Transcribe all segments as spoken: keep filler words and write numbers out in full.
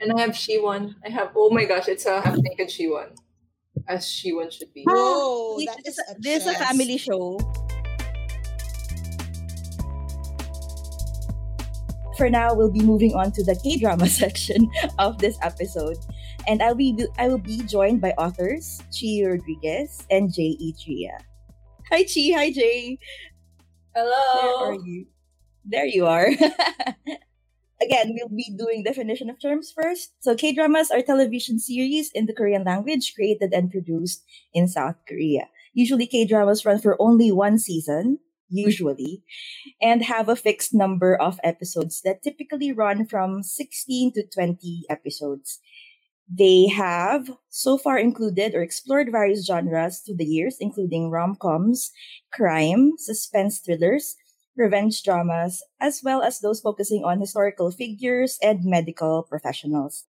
And I have Siwon. I have, oh my gosh, it's a half-naked Siwon. As Siwon should be. Oh, that is a This is a family show. For now, we'll be moving on to the K-drama section of this episode. And I'll be, I will be joined by authors Chi Rodriguez and Jay E. Tria. Hi, Chi. Hi, Jay. Hello. Where are you? There you are. Again, we'll be doing definition of terms first. So K-dramas are television series in the Korean language created and produced in South Korea. Usually K-dramas run for only one season, usually, and have a fixed number of episodes that typically run from sixteen to twenty episodes. They have so far included or explored various genres through the years, including rom-coms, crime, suspense thrillers, revenge dramas, as well as those focusing on historical figures and medical professionals.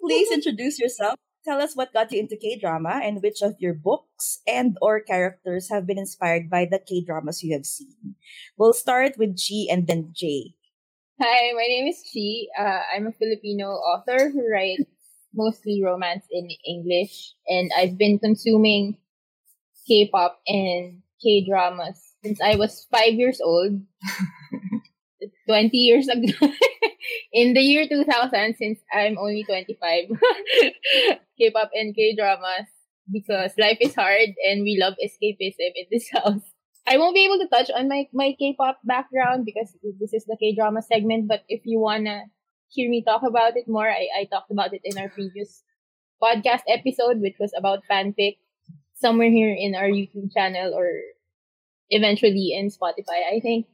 Please introduce yourself. Tell us what got you into K-drama and which of your books and or characters have been inspired by the K-dramas you have seen. We'll start with Chi and then Jay. Hi, my name is Chi. Uh, I'm a Filipino author who writes mostly romance in English, and I've been consuming K-pop and K-dramas since I was five years old, twenty years ago, in the year two thousand, since I'm only twenty-five, K-pop and K-dramas, because life is hard and we love escapism in this house. I won't be able to touch on my, my K-pop background because this is the K-drama segment, but if you want to hear me talk about it more, I, I talked about it in our previous podcast episode, which was about fanfic, somewhere here in our YouTube channel or eventually in Spotify, I think.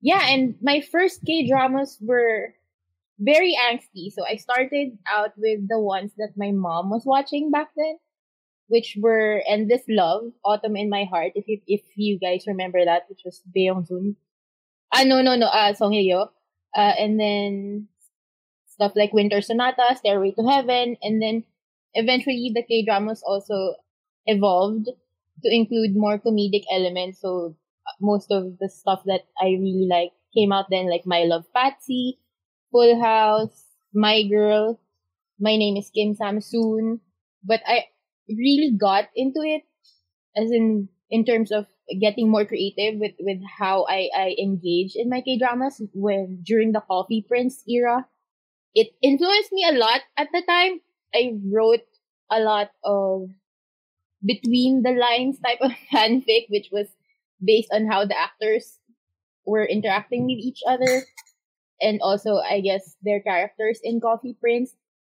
Yeah, and my first K-dramas were very angsty. So I started out with the ones that my mom was watching back then, which were Endless Love, Autumn in My Heart, if you, if you guys remember that, which was Bae Yong-joon. Ah, no, no, no, uh, Song Hye-kyo. Uh, and then stuff like Winter Sonata, Stairway to Heaven. And then eventually the K-dramas also evolved to include more comedic elements. So most of the stuff that I really like came out then, like My Love Patsy, Full House, My Girl, My Name is Kim Samsoon. But I really got into it, as in in terms of getting more creative with, with how I, I engage in my K-dramas when during the Coffee Prince era. It influenced me a lot at the time. I wrote a lot of between the lines type of fanfic, which was based on how the actors were interacting with each other, and also I guess their characters in Coffee Prince.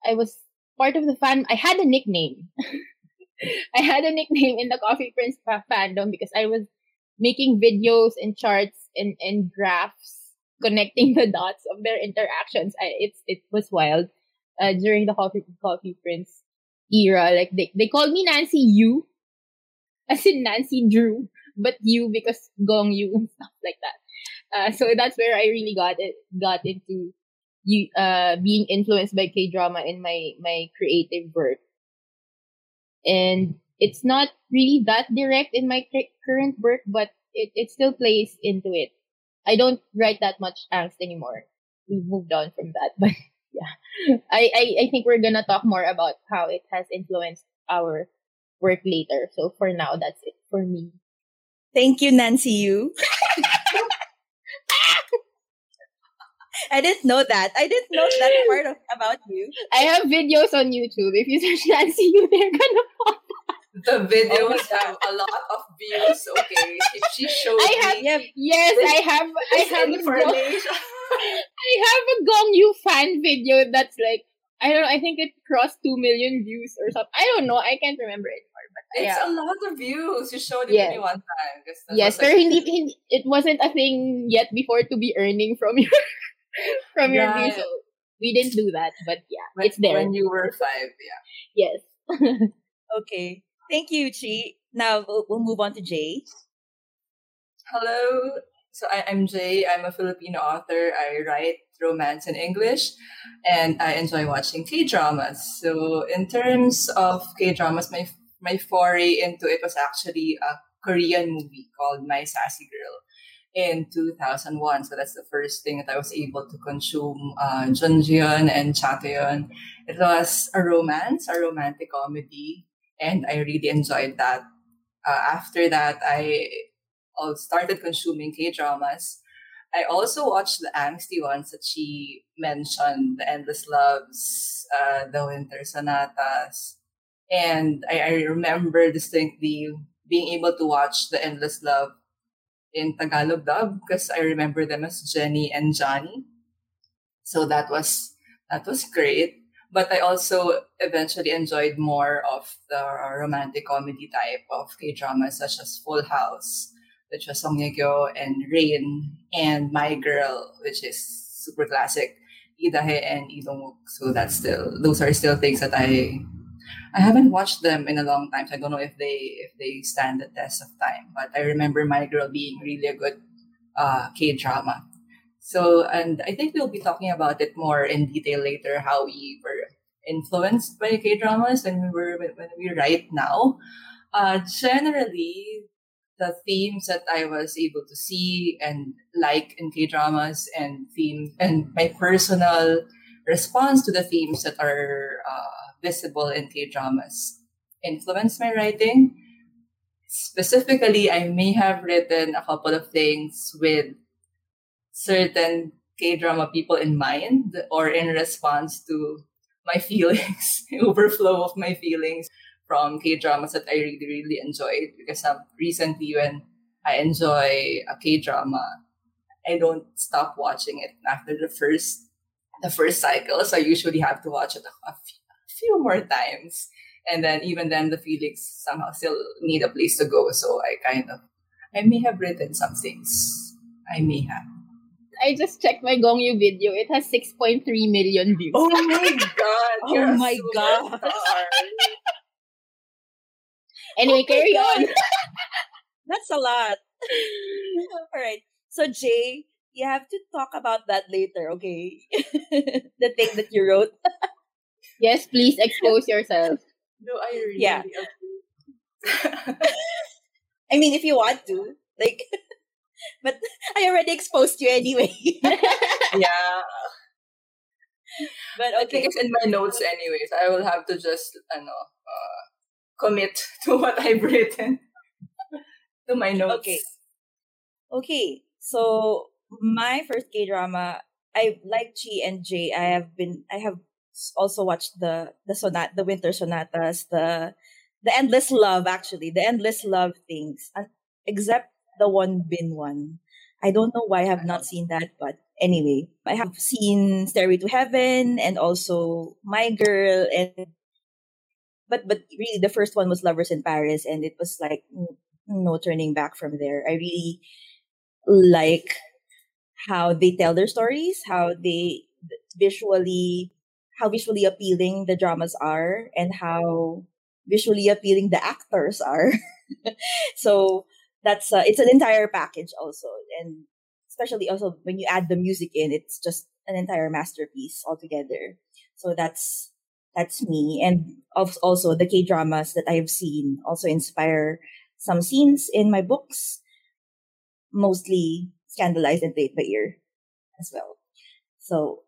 I was part of the fan. I had a nickname. I had a nickname in the Coffee Prince fandom because I was making videos and charts and, and graphs connecting the dots of their interactions. I, it's it was wild uh, during the Coffee Coffee Prince era. Like they, they called me Nancy Yu, as in Nancy Drew, but Yu because Gong Yoo and stuff like that. Uh, so that's where I really got it, got into you uh being influenced by K-drama in my my creative work. And it's not really that direct in my current work, but it, it still plays into it. I don't write that much angst anymore. We've moved on from that, but yeah, I, I, I think we're gonna talk more about how it has influenced our work later. So for now, that's it for me. Thank you, Nancy Yu. I didn't know that. I didn't know that part of, about you. I have videos on YouTube. If you search Nancy Yu, they're gonna pop up. The videos oh have a lot of views. Okay, if she showed I have, me, have, yes, this, I have. I have information. I have a Gong Yoo fan video that's like, I don't know, I think it crossed two million views or something. I don't know, I can't remember it anymore. But it's yeah. a lot of views. You showed it yeah. to me one time. Yes, but like, it wasn't a thing yet before to be earning from your from yeah. your views. So we didn't do that, but yeah, when, it's there. When you were five, yeah. Yes. Okay. Thank you, Chi. Now we'll, we'll move on to Jay. Hello. So I, I'm Jay. I'm a Filipino author. I write romance in English, and I enjoy watching K-dramas. So in terms of K-dramas, my my foray into it was actually a Korean movie called My Sassy Girl, in two thousand one. So that's the first thing that I was able to consume uh, Jun Ji-hyun and Cha Tae-hyun. It was a romance, a romantic comedy, and I really enjoyed that. Uh, after that, I started consuming K-dramas. I also watched the angsty ones that she mentioned, The Endless Loves, uh, The Winter Sonatas. And I, I remember distinctly being able to watch The Endless Love in Tagalog dub because I remember them as Jenny and Johnny. So that was that was great. But I also eventually enjoyed more of the romantic comedy type of K-dramas such as Full House, which was Song Hye-kyo and Rain, and My Girl, which is super classic, Lee Dae and Lee Dong-wook. So that's still those are still things that I I haven't watched them in a long time. So I don't know if they if they stand the test of time. But I remember My Girl being really a good uh, K drama. So and I think we'll be talking about it more in detail later, how we were influenced by K dramas when we were when we write now. Uh, generally, the themes that I was able to see and like in K-dramas and themes and my personal response to the themes that are uh, visible in K-dramas influenced my writing. Specifically, I may have written a couple of things with certain K-drama people in mind or in response to my feelings, overflow of my feelings from K-dramas that I really, really enjoyed. Because um, recently when I enjoy a K-drama, I don't stop watching it after the first the first cycle. So I usually have to watch it a few, a few more times. And then even then, the feelings somehow still need a place to go. So I kind of, I may have written some things. I may have. I just checked my Gong Yoo video. It has six point three million views. Oh my God! Oh my God! Anyway, oh carry on. That's a lot. All right. So, Jay, you have to talk about that later, okay? The thing that you wrote. Yes, please expose yourself. No, I really. Yeah. I mean, if you want to. Like, but I already exposed you anyway. Yeah. But okay. I think it's in my notes anyways. I will have to just, I know, uh, commit to what I've written, to my notes. Okay. Okay. So my first K drama, I like Chi and Jay. I have been. I have also watched the the sonat, the Winter Sonatas, the the Endless Love. Actually, the Endless Love things, except the Won Bin one. I don't know why I have not seen that, but anyway, I have seen Stairway to Heaven and also My Girl and. But but really, the first one was Lovers in Paris, and it was like n- no turning back from there. I really like how they tell their stories, how they visually, how visually appealing the dramas are, and how visually appealing the actors are. So that's uh, it's an entire package also, and especially also when you add the music in, it's just an entire masterpiece altogether. So that's. That's me. And of also the K-dramas that I've seen also inspire some scenes in my books, mostly Scandalized and Played by Ear as well. So,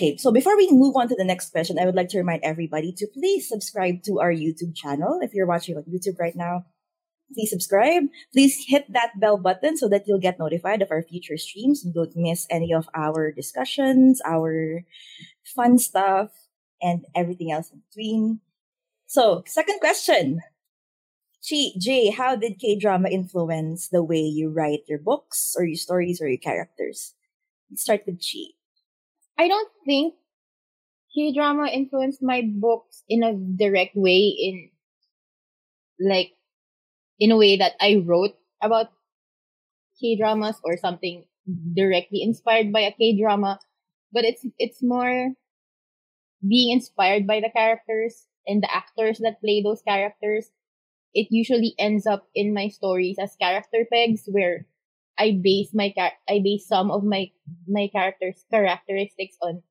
okay. So before we move on to the next question, I would like to remind everybody to please subscribe to our YouTube channel. If you're watching on YouTube right now, please subscribe. Please hit that bell button so that you'll get notified of our future streams and don't miss any of our discussions, our fun stuff, and everything else in between. So, second question. Chi, Jay, how did K-drama influence the way you write your books or your stories or your characters? Let's start with Chi. I don't think K-drama influenced my books in a direct way, in like, in a way that I wrote about K-dramas or something directly inspired by a K-drama. But it's it's more being inspired by the characters and the actors that play those characters. It usually ends up in my stories as character pegs, where I base my char- I base some of my my characters' characteristics on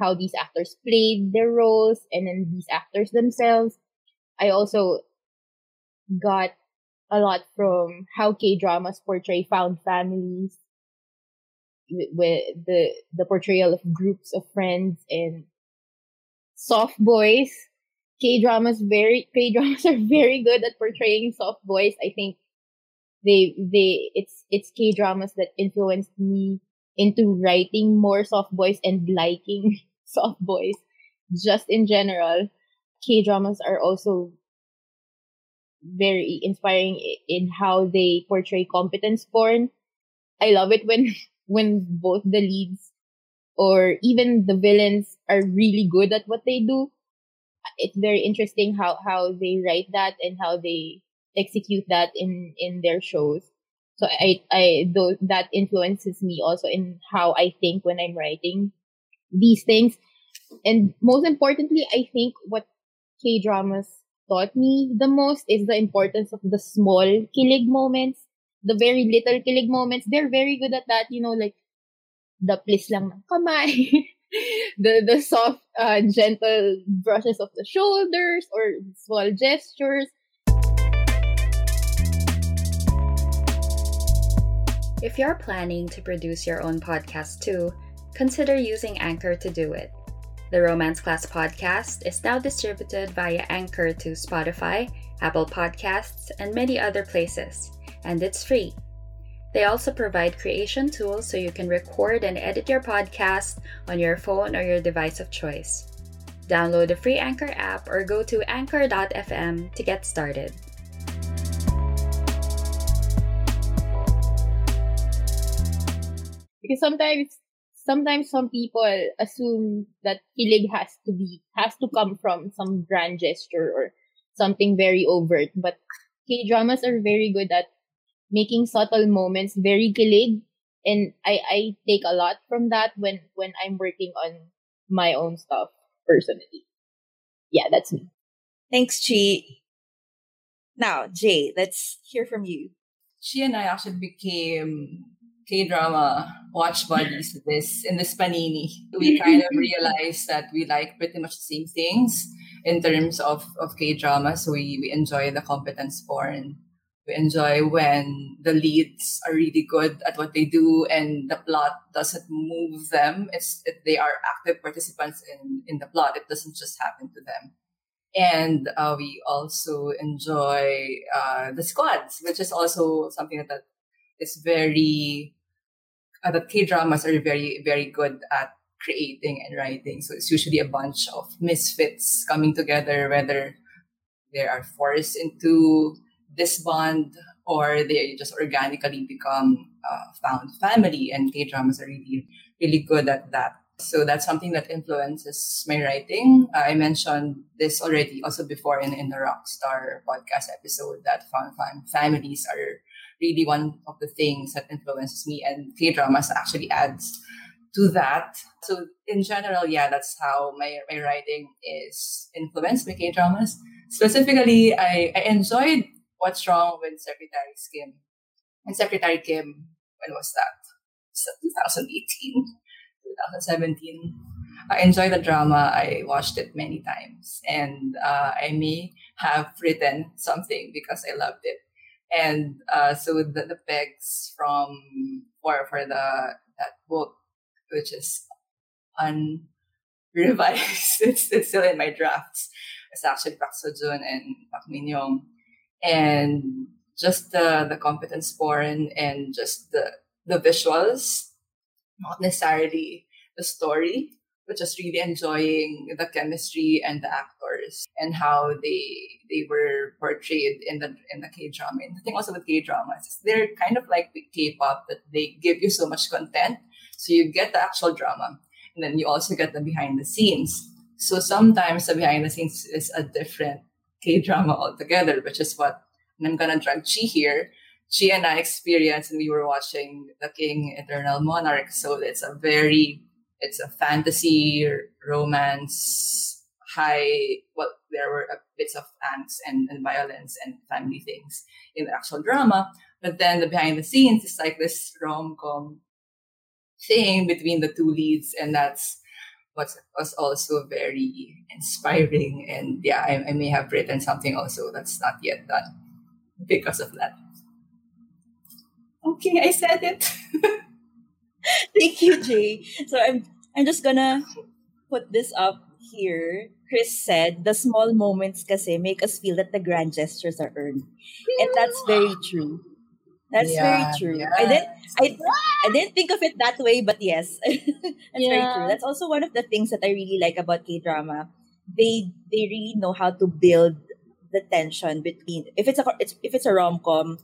how these actors played their roles and then these actors themselves. I also got a lot from how K-dramas portray found families with the the portrayal of groups of friends and soft boys. K-dramas very K-dramas are very good at portraying soft boys. I think they they it's it's K-dramas that influenced me into writing more soft boys and liking soft boys just in general. K-dramas are also very inspiring in how they portray competence porn. I love it when when both the leads or even the villains are really good at what they do. It's very interesting how, how they write that and how they execute that in, in their shows. So I I though that influences me also in how I think when I'm writing these things. And most importantly, I think what K-dramas taught me the most is the importance of the small kilig moments, the very little kilig moments. They're very good at that, you know, like the plis lang ng kamay, the the soft, uh, gentle brushes of the shoulders or small gestures. If you're planning to produce your own podcast too, consider using Anchor to do it. The Romance Class podcast is now distributed via Anchor to Spotify, Apple Podcasts, and many other places, and it's free. They also provide creation tools so you can record and edit your podcast on your phone or your device of choice. Download the free Anchor app or go to anchor dot f m to get started. Because sometimes Sometimes some people assume that kilig has to be has to come from some grand gesture or something very overt. But K-dramas are very good at making subtle moments very kilig, and I, I take a lot from that when, when I'm working on my own stuff personally. Yeah, that's me. Thanks, Chi. Now, Jay, let's hear from you. She and I actually became K-drama watch buddies with this in this panini. We kind of realized that we like pretty much the same things in terms of, of K-drama. So we, we enjoy the competence porn. We enjoy when the leads are really good at what they do and the plot doesn't move them. It's, it, they are active participants in, in the plot. It doesn't just happen to them. And uh, we also enjoy uh, the squads, which is also something that is very... Uh, the K-dramas are very, very good at creating and writing. So it's usually a bunch of misfits coming together, whether they are forced into this bond or they just organically become a found family. And K-dramas are really, really good at that. So that's something that influences my writing. Uh, I mentioned this already also before in, in the Rockstar podcast episode that found families are really one of the things that influences me, and K-dramas actually adds to that. So in general, yeah, that's how my, my writing is influenced by K-dramas. Specifically, I, I enjoyed What's Wrong with Secretary Kim. And Secretary Kim, when was that? twenty eighteen, twenty seventeen I enjoyed the drama. I watched it many times, and uh, I may have written something because I loved it. And uh, so the, the pegs from for for the that book, which is unrevised, it's, it's still in my drafts. It's actually Park Soo-joon and Park Min-young, and just the the competence porn and just the the visuals, not necessarily the story, but just really enjoying the chemistry and the actors and how they they were portrayed in the in the K-drama. And the thing also with K-dramas is they're kind of like K-pop, that they give you so much content, so you get the actual drama, and then you also get the behind the scenes. So sometimes the behind the scenes is a different K-drama altogether, which is what, and I'm gonna drag Chi here. Chi and I experienced, and we were watching The King: Eternal Monarch. So it's a very It's a fantasy, romance, high, well, there were bits of angst and, and violence and family things in the actual drama. But then the behind the scenes is like this rom-com thing between the two leads. And that's what was also very inspiring. And yeah, I, I may have written something also that's not yet done because of that. Okay, I said it. Thank you, Jay. So I'm I'm just gonna put this up here. Chris said, the small moments kasi make us feel that the grand gestures are earned. And that's very true. That's yeah, very true. Yeah. I didn't I, I didn't think of it that way, but yes. That's yeah. very true. That's also one of the things that I really like about K-drama. They they really know how to build the tension between, if it's a if it's a rom-com,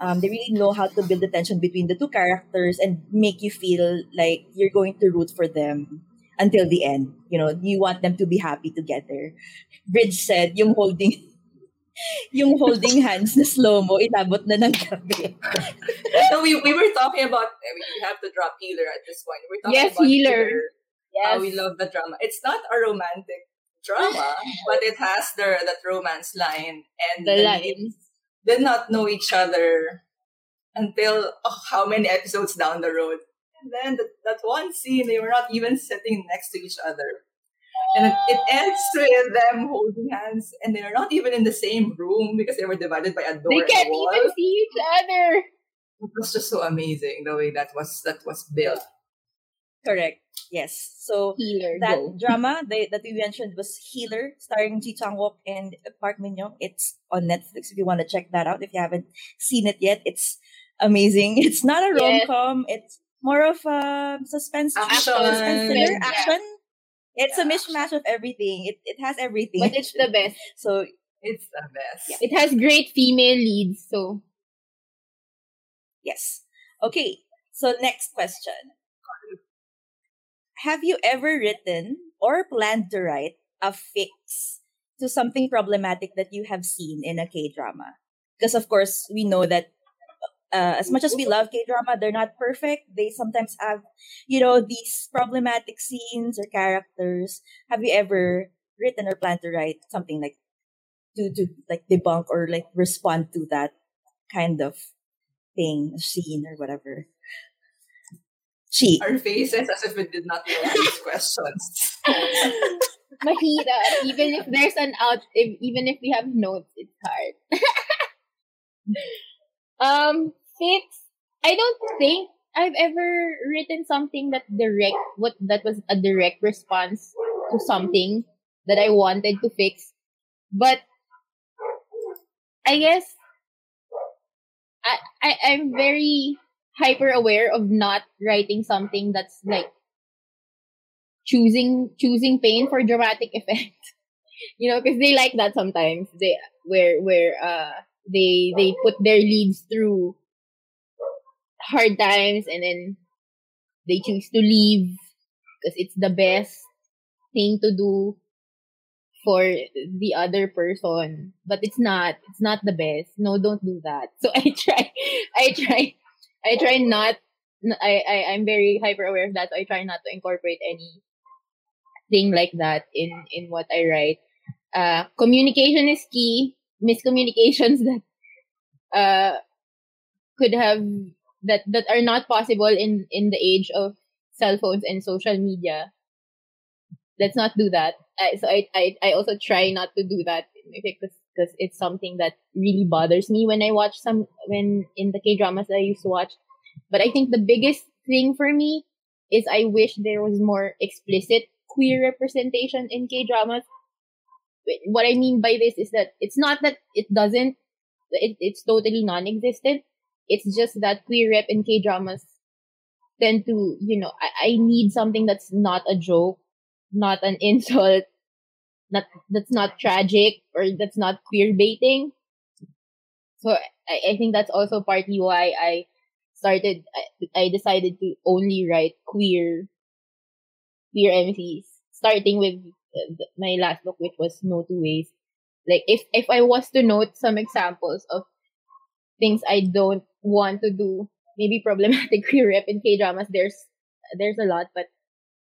um, they really know how to build the tension between the two characters and make you feel like you're going to root for them until the end. You know, you want them to be happy together. Bridge said, yung holding yung holding hands na slow-mo, inabot na ng gabi. So we, we were talking about, I mean, we have to drop Healer at this point. We're talking yes, about Healer. Healer yes. How we love the drama. It's not a romantic drama, but it has the that romance line. And the, the lines did not know each other until oh, how many episodes down the road. And then the, that one scene, they were not even sitting next to each other. And it, it ends with them holding hands, and they're not even in the same room because they were divided by a door. They can't and a wall. Even see each other. It was just so amazing the way that was that was built. Correct. Yes. So Healer, that go. drama they, that we mentioned was Healer, starring Ji Chang-wok and Park Min-young. It's on Netflix if you want to check that out. If you haven't seen it yet, it's amazing. It's not a rom-com. Yes. It's more of a suspense action. Suspense thriller, yeah. action. It's yeah. a mishmash of everything. It it has everything. But it's the best. So it's the best. Yeah. It has great female leads. So yes. Okay. So next question: have you ever written or planned to write a fix to something problematic that you have seen in a K-drama? Because of course we know that Uh, as much as we love K-drama, they're not perfect. They sometimes have, you know, these problematic scenes or characters. Have you ever written or planned to write something like to to like debunk or like respond to that kind of thing, scene or whatever? She. Our faces as if we did not know these questions. Mahirap. Even if there's an out, if, even if we have notes, it's hard. Um. Fix. I don't think I've ever written something that direct what that was a direct response to something that I wanted to fix, but I guess I, I I'm very hyper aware of not writing something that's like choosing choosing pain for dramatic effect, you know, because they like that sometimes they where where uh. They they put their leads through hard times and then they choose to leave because it's the best thing to do for the other person. But it's not. It's not the best. No, don't do that. So I try, I try, I try not. I, I I'm very hyper aware of that. So I try not to incorporate any thing like that in in what I write. Uh, communication is key. Miscommunications that uh could have that that are not possible in in the age of cell phones and social media. Let's not do that. I, so I, I I also try not to do that because because it's something that really bothers me when I watch some when in the K-dramas that I used to watch. But I think the biggest thing for me is I wish there was more explicit queer representation in K-dramas. What I mean by this is that it's not that it doesn't, it, it's totally non-existent. It's just that queer rep in K-dramas tend to, you know, I, I need something that's not a joke, not an insult, not that's not tragic, or that's not queer baiting. So I, I think that's also partly why I started, I, I decided to only write queer, queer M Cs, starting with my last book, which was No Two Ways. Like, if, if I was to note some examples of things I don't want to do, maybe problematic queer rep in K-dramas, there's there's a lot, but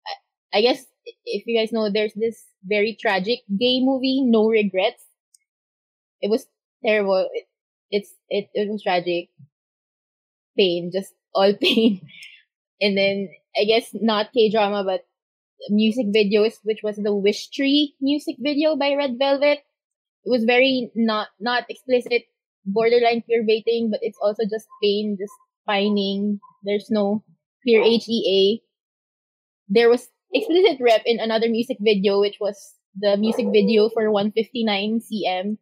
I, I guess, if you guys know, there's this very tragic gay movie, No Regrets. It was terrible. It, it's, it, it was tragic. Pain, just all pain. And then, I guess, not K-drama, but music videos, which was the Wish Tree music video by Red Velvet. It was very not not explicit, borderline queer baiting, but it's also just pain, just pining. There's no Pure H E A. There was explicit rep in another music video, which was the music video for one fifty-nine centimeters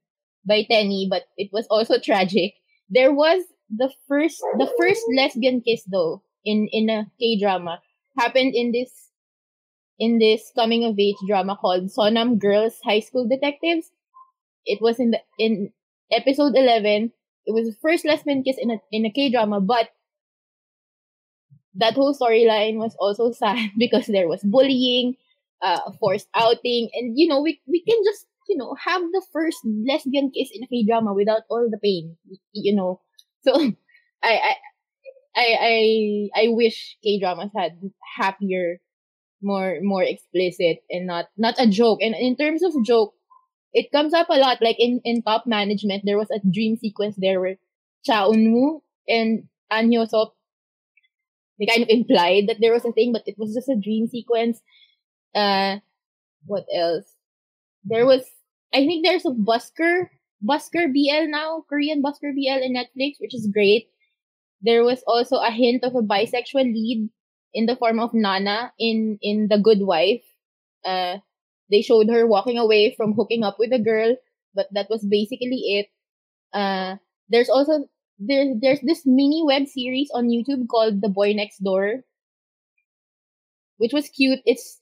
by Tenny, but it was also tragic. There was the first the first lesbian kiss though in, in a K-drama. Happened in this in this coming of age drama called Sonam Girls High School Detectives. It was in the in episode eleven. It was the first lesbian kiss in a in a K-drama, but that whole storyline was also sad because there was bullying, uh, forced outing, and you know, we we can just, you know, have the first lesbian kiss in a K-drama without all the pain, you know. So I I I I, I wish K-dramas had happier, more more explicit and not not a joke. And in terms of joke, it comes up a lot. Like in, in Top Management, there was a dream sequence there where Cha Eun-woo and An Hyo-seop, they kind of implied that there was a thing, but it was just a dream sequence. Uh, what else? There was, I think there's a Busker, Busker B L now, Korean Busker B L in Netflix, which is great. There was also a hint of a bisexual lead in the form of Nana in, in The Good Wife. Uh, They showed her walking away from hooking up with a girl, but that was basically it. Uh, there's also, there, there's this mini web series on YouTube called The Boy Next Door, which was cute. It's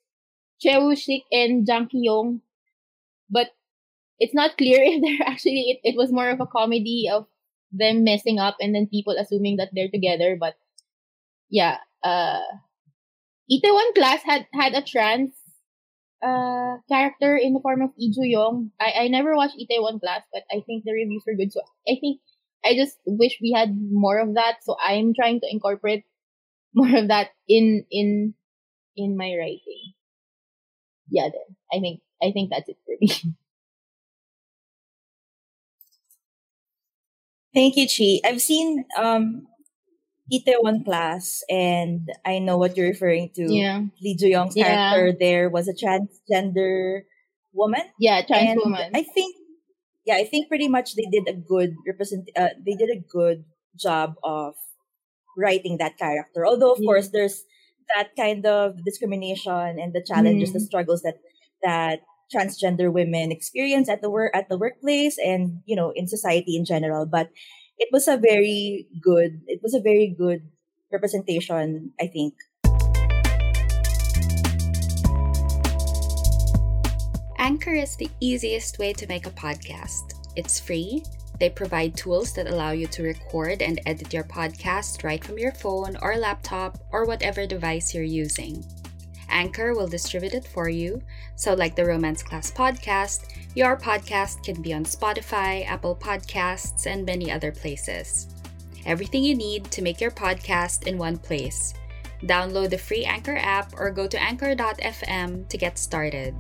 Cheo Shik and Jang Ki-yong, but it's not clear if they're actually, it, it was more of a comedy of them messing up and then people assuming that they're together, but yeah. Uh, Itaewon Class had, had a trans Uh, character in the form of Lee Joo-young. I, I never watched Itaewon Class, but I think the reviews were good. So I think I just wish we had more of that. So I'm trying to incorporate more of that in in in my writing. Yeah, then I think I think that's it for me. Thank you, Chi. I've seen um Itaewon Class, and I know what you're referring to. Yeah. Lee Joo-young's yeah. character there was a transgender woman. Yeah, trans and woman. I think, yeah, I think pretty much they did a good represent. Uh, they did a good job of writing that character. Although, of yeah. course, there's that kind of discrimination and the challenges, mm. the struggles that that transgender women experience at the work at the workplace, and you know, in society in general. But It was a very good, it was a very good representation, I think. Anchor is the easiest way to make a podcast. It's free. They provide tools that allow you to record and edit your podcast right from your phone or laptop or whatever device you're using. Anchor will distribute it for you. So like the Romance Class podcast, your podcast can be on Spotify, Apple Podcasts, and many other places. Everything you need to make your podcast in one place. Download the free Anchor app or go to anchor dot f m to get started.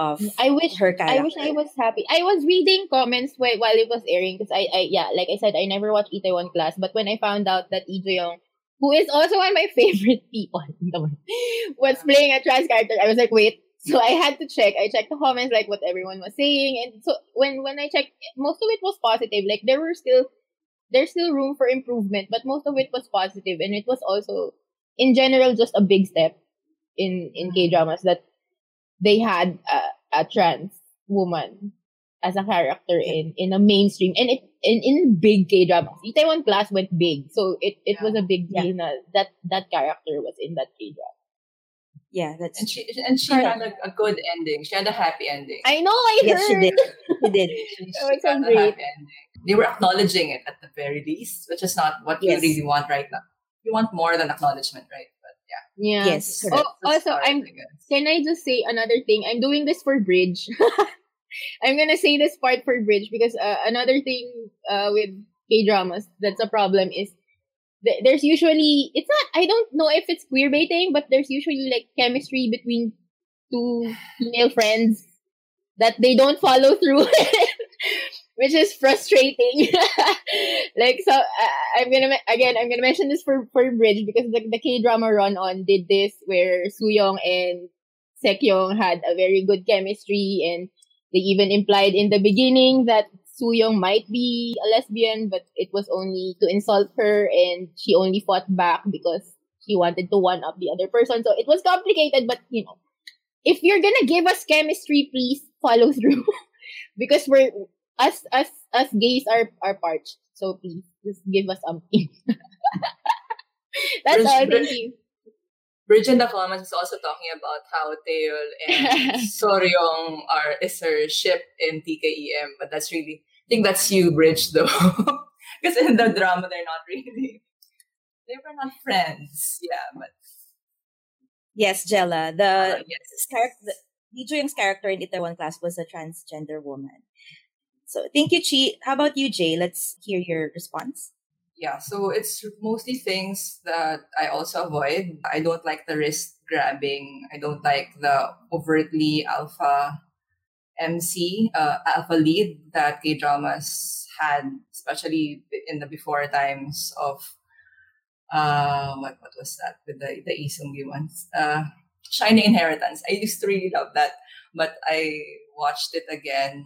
Of I wish her character. I wish I was happy. I was reading comments while while it was airing because I, I yeah like I said I never watched Itaewon Class, but when I found out that Lee Joo-young, who is also one of my favorite people, was playing a trans character, I was like, wait. So I had to check. I checked the comments, like what everyone was saying, and so when when I checked, most of it was positive. Like there were still there's still room for improvement, but most of it was positive, and it was also in general just a big step in in K-dramas that they had a, a trans woman as a character in, in a mainstream. And it in, in big K-dramas. Itaewon Class went big. So it, it yeah. was a big deal yeah. that that character was in that K-drama. Yeah, that's and she And she had a, a good ending. She had a happy ending. I know, I yes, heard. She did. She did. She, she had great. a happy ending. They were acknowledging it at the very least, which is not what yes. you really want right now. You want more than acknowledgement, right? Yeah. Yes. Oh, also, I'm. Can I just say another thing? I'm doing this for Bridge. I'm gonna say this part for Bridge because uh, another thing uh, with K-dramas that's a problem is th- there's usually it's not. I don't know if it's queer baiting, but there's usually like chemistry between two female friends that they don't follow through, which is frustrating. Like so, uh, I'm gonna again. I'm gonna mention this for, for Bridge because the the K drama run on did this where Sooyoung and Seokyeong had a very good chemistry, and they even implied in the beginning that Soo-young might be a lesbian, but it was only to insult her, and she only fought back because she wanted to one-up the other person. So it was complicated, but, you know, if you're gonna give us chemistry, please follow through. Because we're, us, us, us gays are, are parched. So please, just give us something. That's Bridge, all, thank you. Bridge in the comments was also talking about how Taeyol and Soryong are, is her ship in T K E M. But that's really, I think that's you, Bridge, though. Because in the drama, they're not really, they were not friends. Yeah, but. Yes, Jella. The, uh, yes. Char- the Lee Joo-young's character in Itaewon Class was a transgender woman. So thank you, Chi. How about you, Jay? Let's hear your response. Yeah, so it's mostly things that I also avoid. I don't like the wrist grabbing. I don't like the overtly alpha M C, uh, alpha lead that K-dramas had, especially in the before times of Uh, what what was that with the the Isungi ones? Uh, Shining Inheritance. I used to really love that, but I watched it again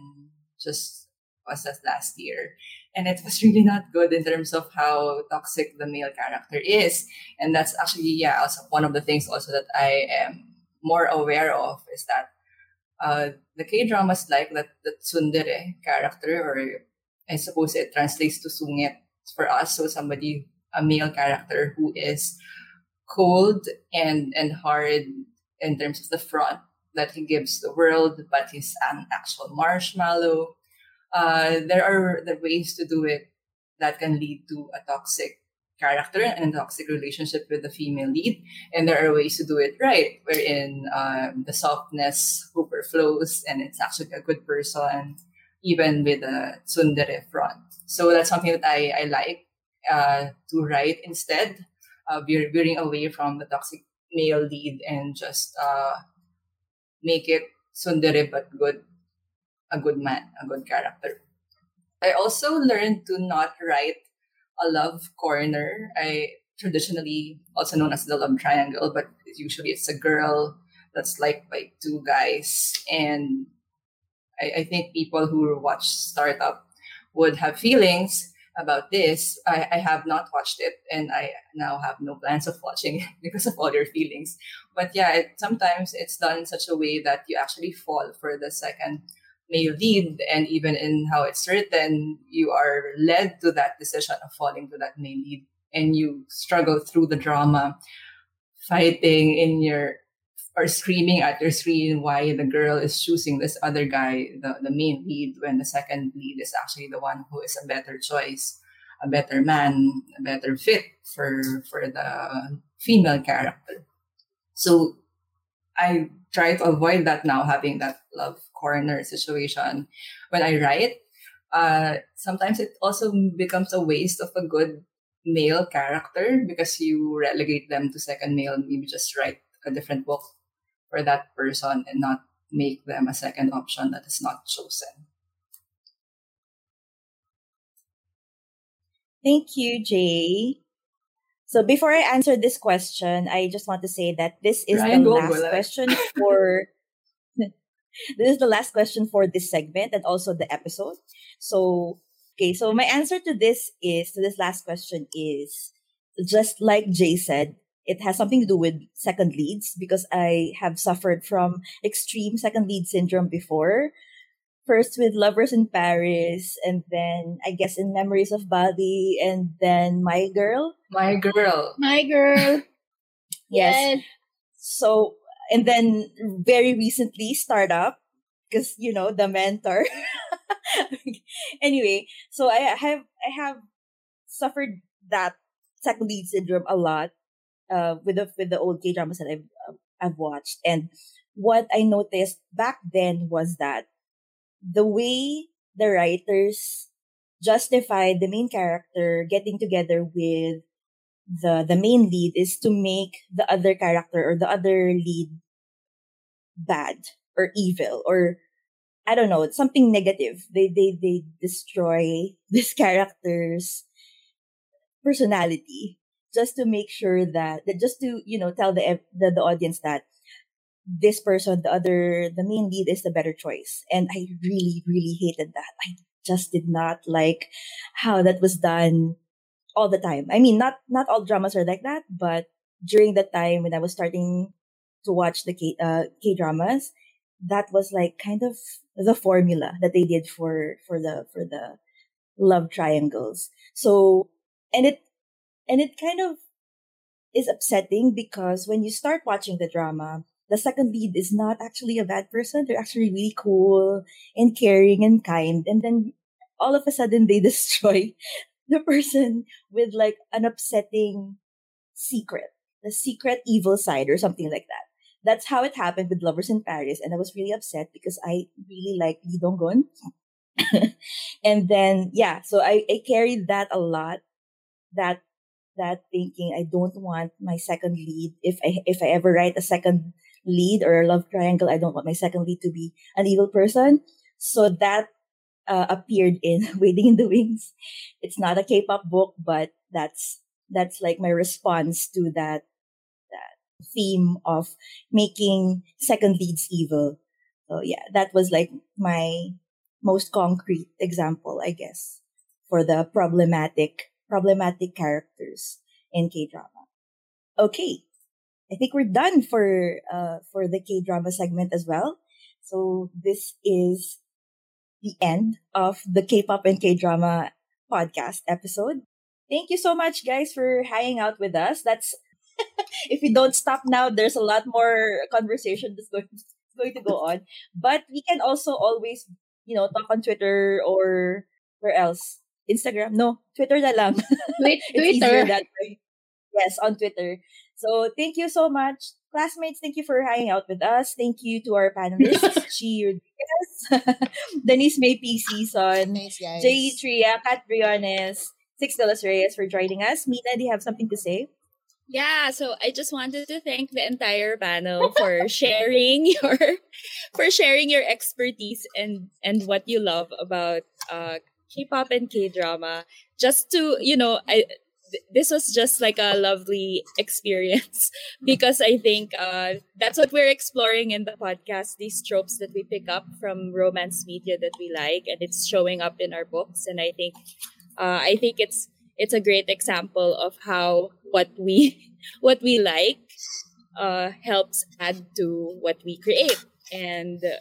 just was that last year, and it was really not good in terms of how toxic the male character is, and that's actually yeah also one of the things also that I am more aware of is that uh, the K-dramas like that the tsundere character, or I suppose it translates to sungit for us, so somebody. A male character who is cold and, and hard in terms of the front that he gives the world, but he's an actual marshmallow. Uh, there are the ways to do it that can lead to a toxic character and a toxic relationship with the female lead. And there are ways to do it right, wherein um, the softness overflows and it's actually a good person, even with a tsundere front. So that's something that I, I like. Uh, to write instead, uh, veer, veering away from the toxic male lead and just uh, make it tsundere but good, a good man, a good character. I also learned to not write a love corner. I traditionally also known as the love triangle, but usually it's a girl that's liked by two guys. And I, I think people who watch Startup would have feelings about this. I, I have not watched it, and I now have no plans of watching it because of all your feelings. But yeah, it, sometimes it's done in such a way that you actually fall for the second male lead, and even in how it's written, you are led to that decision of falling to that male lead, and you struggle through the drama, fighting in your or screaming at your screen why the girl is choosing this other guy, the, the main lead, when the second lead is actually the one who is a better choice, a better man, a better fit for for the female character. So I try to avoid that now, having that love corner situation. When I write, uh, sometimes it also becomes a waste of a good male character because you relegate them to second male, maybe just write a different book for that person and not make them a second option that is not chosen. Thank you, Jay. So before I answer this question, I just want to say that this is Ryan the last question for this is the last question for this segment and also the episode. So okay, so my answer to this is to this last question is just like Jay said, it has something to do with second leads because I have suffered from extreme second lead syndrome before. First with Lovers in Paris, and then I guess in Memories of Bali, and then My Girl. My Girl. My Girl. Yes. yes. So, and then very recently Startup because, you know, the mentor. Anyway, so I have, I have suffered that second lead syndrome a lot. Uh, with the with the old K-dramas that I've uh, I've watched, and what I noticed back then was that the way the writers justified the main character getting together with the the main lead is to make the other character or the other lead bad or evil or I don't know, it's something negative. They they they destroy this character's personality. Just to make sure that, that, just to, you know, tell the, the the audience that this person, the other, the main lead is the better choice. And I really, really hated that. I just did not like how that was done all the time. I mean, not not all dramas are like that, but during the time when I was starting to watch the K uh, K dramas, that was like kind of the formula that they did for for the for the love triangles. So and it and it kind of is upsetting because when you start watching the drama, the second lead is not actually a bad person. They're actually really cool and caring and kind. And then all of a sudden they destroy the person with like an upsetting secret, the secret evil side or something like that. That's how it happened with Lovers in Paris. And I was really upset because I really like Lee Dong-gun. And then, yeah, so I, I carried that a lot, that that thinking. I don't want my second lead. If I if I ever write a second lead or a love triangle, I don't want my second lead to be an evil person. So that uh, appeared in Waiting in the Wings. It's not a K-pop book, but that's that's like my response to that that theme of making second leads evil. So yeah, that was like my most concrete example, I guess, for the problematic problematic characters in K-drama. Okay, I think we're done for uh for the K-drama segment as well. So this is the end of the K-pop and K-drama podcast episode. Thank you so much, guys, for hanging out with us. That's if we don't stop now, there's a lot more conversation that's going to, going to go on. But we can also always, you know, talk on Twitter or where else. Instagram? No, Twitter na lang. Wait, it's Twitter. Easier that way. Yes, on Twitter. So, thank you so much. Classmates, thank you for hanging out with us. Thank you to our panelists, Chi Rodriguez, Denise May P. Season, nice, Jay E. Tria, Kat Briones, Six de los Reyes for joining us. Mina, do you have something to say? Yeah, so I just wanted to thank the entire panel for sharing your for sharing your expertise and, and what you love about uh K-pop and K-drama. Just to, you know, I th- this was just like a lovely experience because I think uh, that's what we're exploring in the podcast, these tropes that we pick up from romance media that we like, and it's showing up in our books. And I think uh, I think it's it's a great example of how what we what we like uh, helps add to what we create. And uh,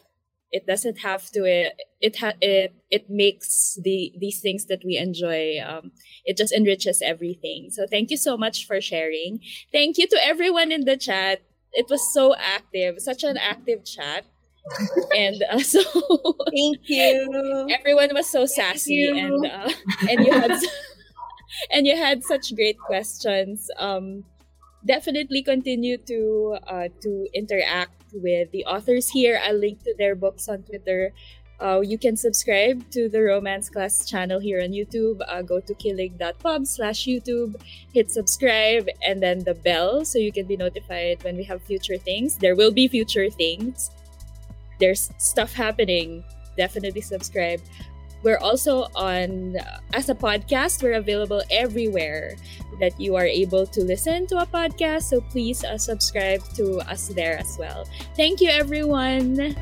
it doesn't have to, it it ha, it, it makes the these things that we enjoy, um, it just enriches everything. So thank you so much for sharing. Thank you to everyone in the chat. It was so active, such an active chat. And uh, so thank you. Everyone was so sassy and uh, and you had and you had such great questions. Um, definitely continue to uh, to interact with the authors here. I'll link to their books on Twitter. Uh, you can subscribe to the Romance Class channel here on YouTube. Uh, go to killing.pub slash YouTube, hit subscribe, and then the bell so you can be notified when we have future things. There will be future things. There's stuff happening. Definitely subscribe. We're also on, uh, as a podcast, we're available everywhere that you are able to listen to a podcast. So please uh, subscribe to us there as well. Thank you, everyone.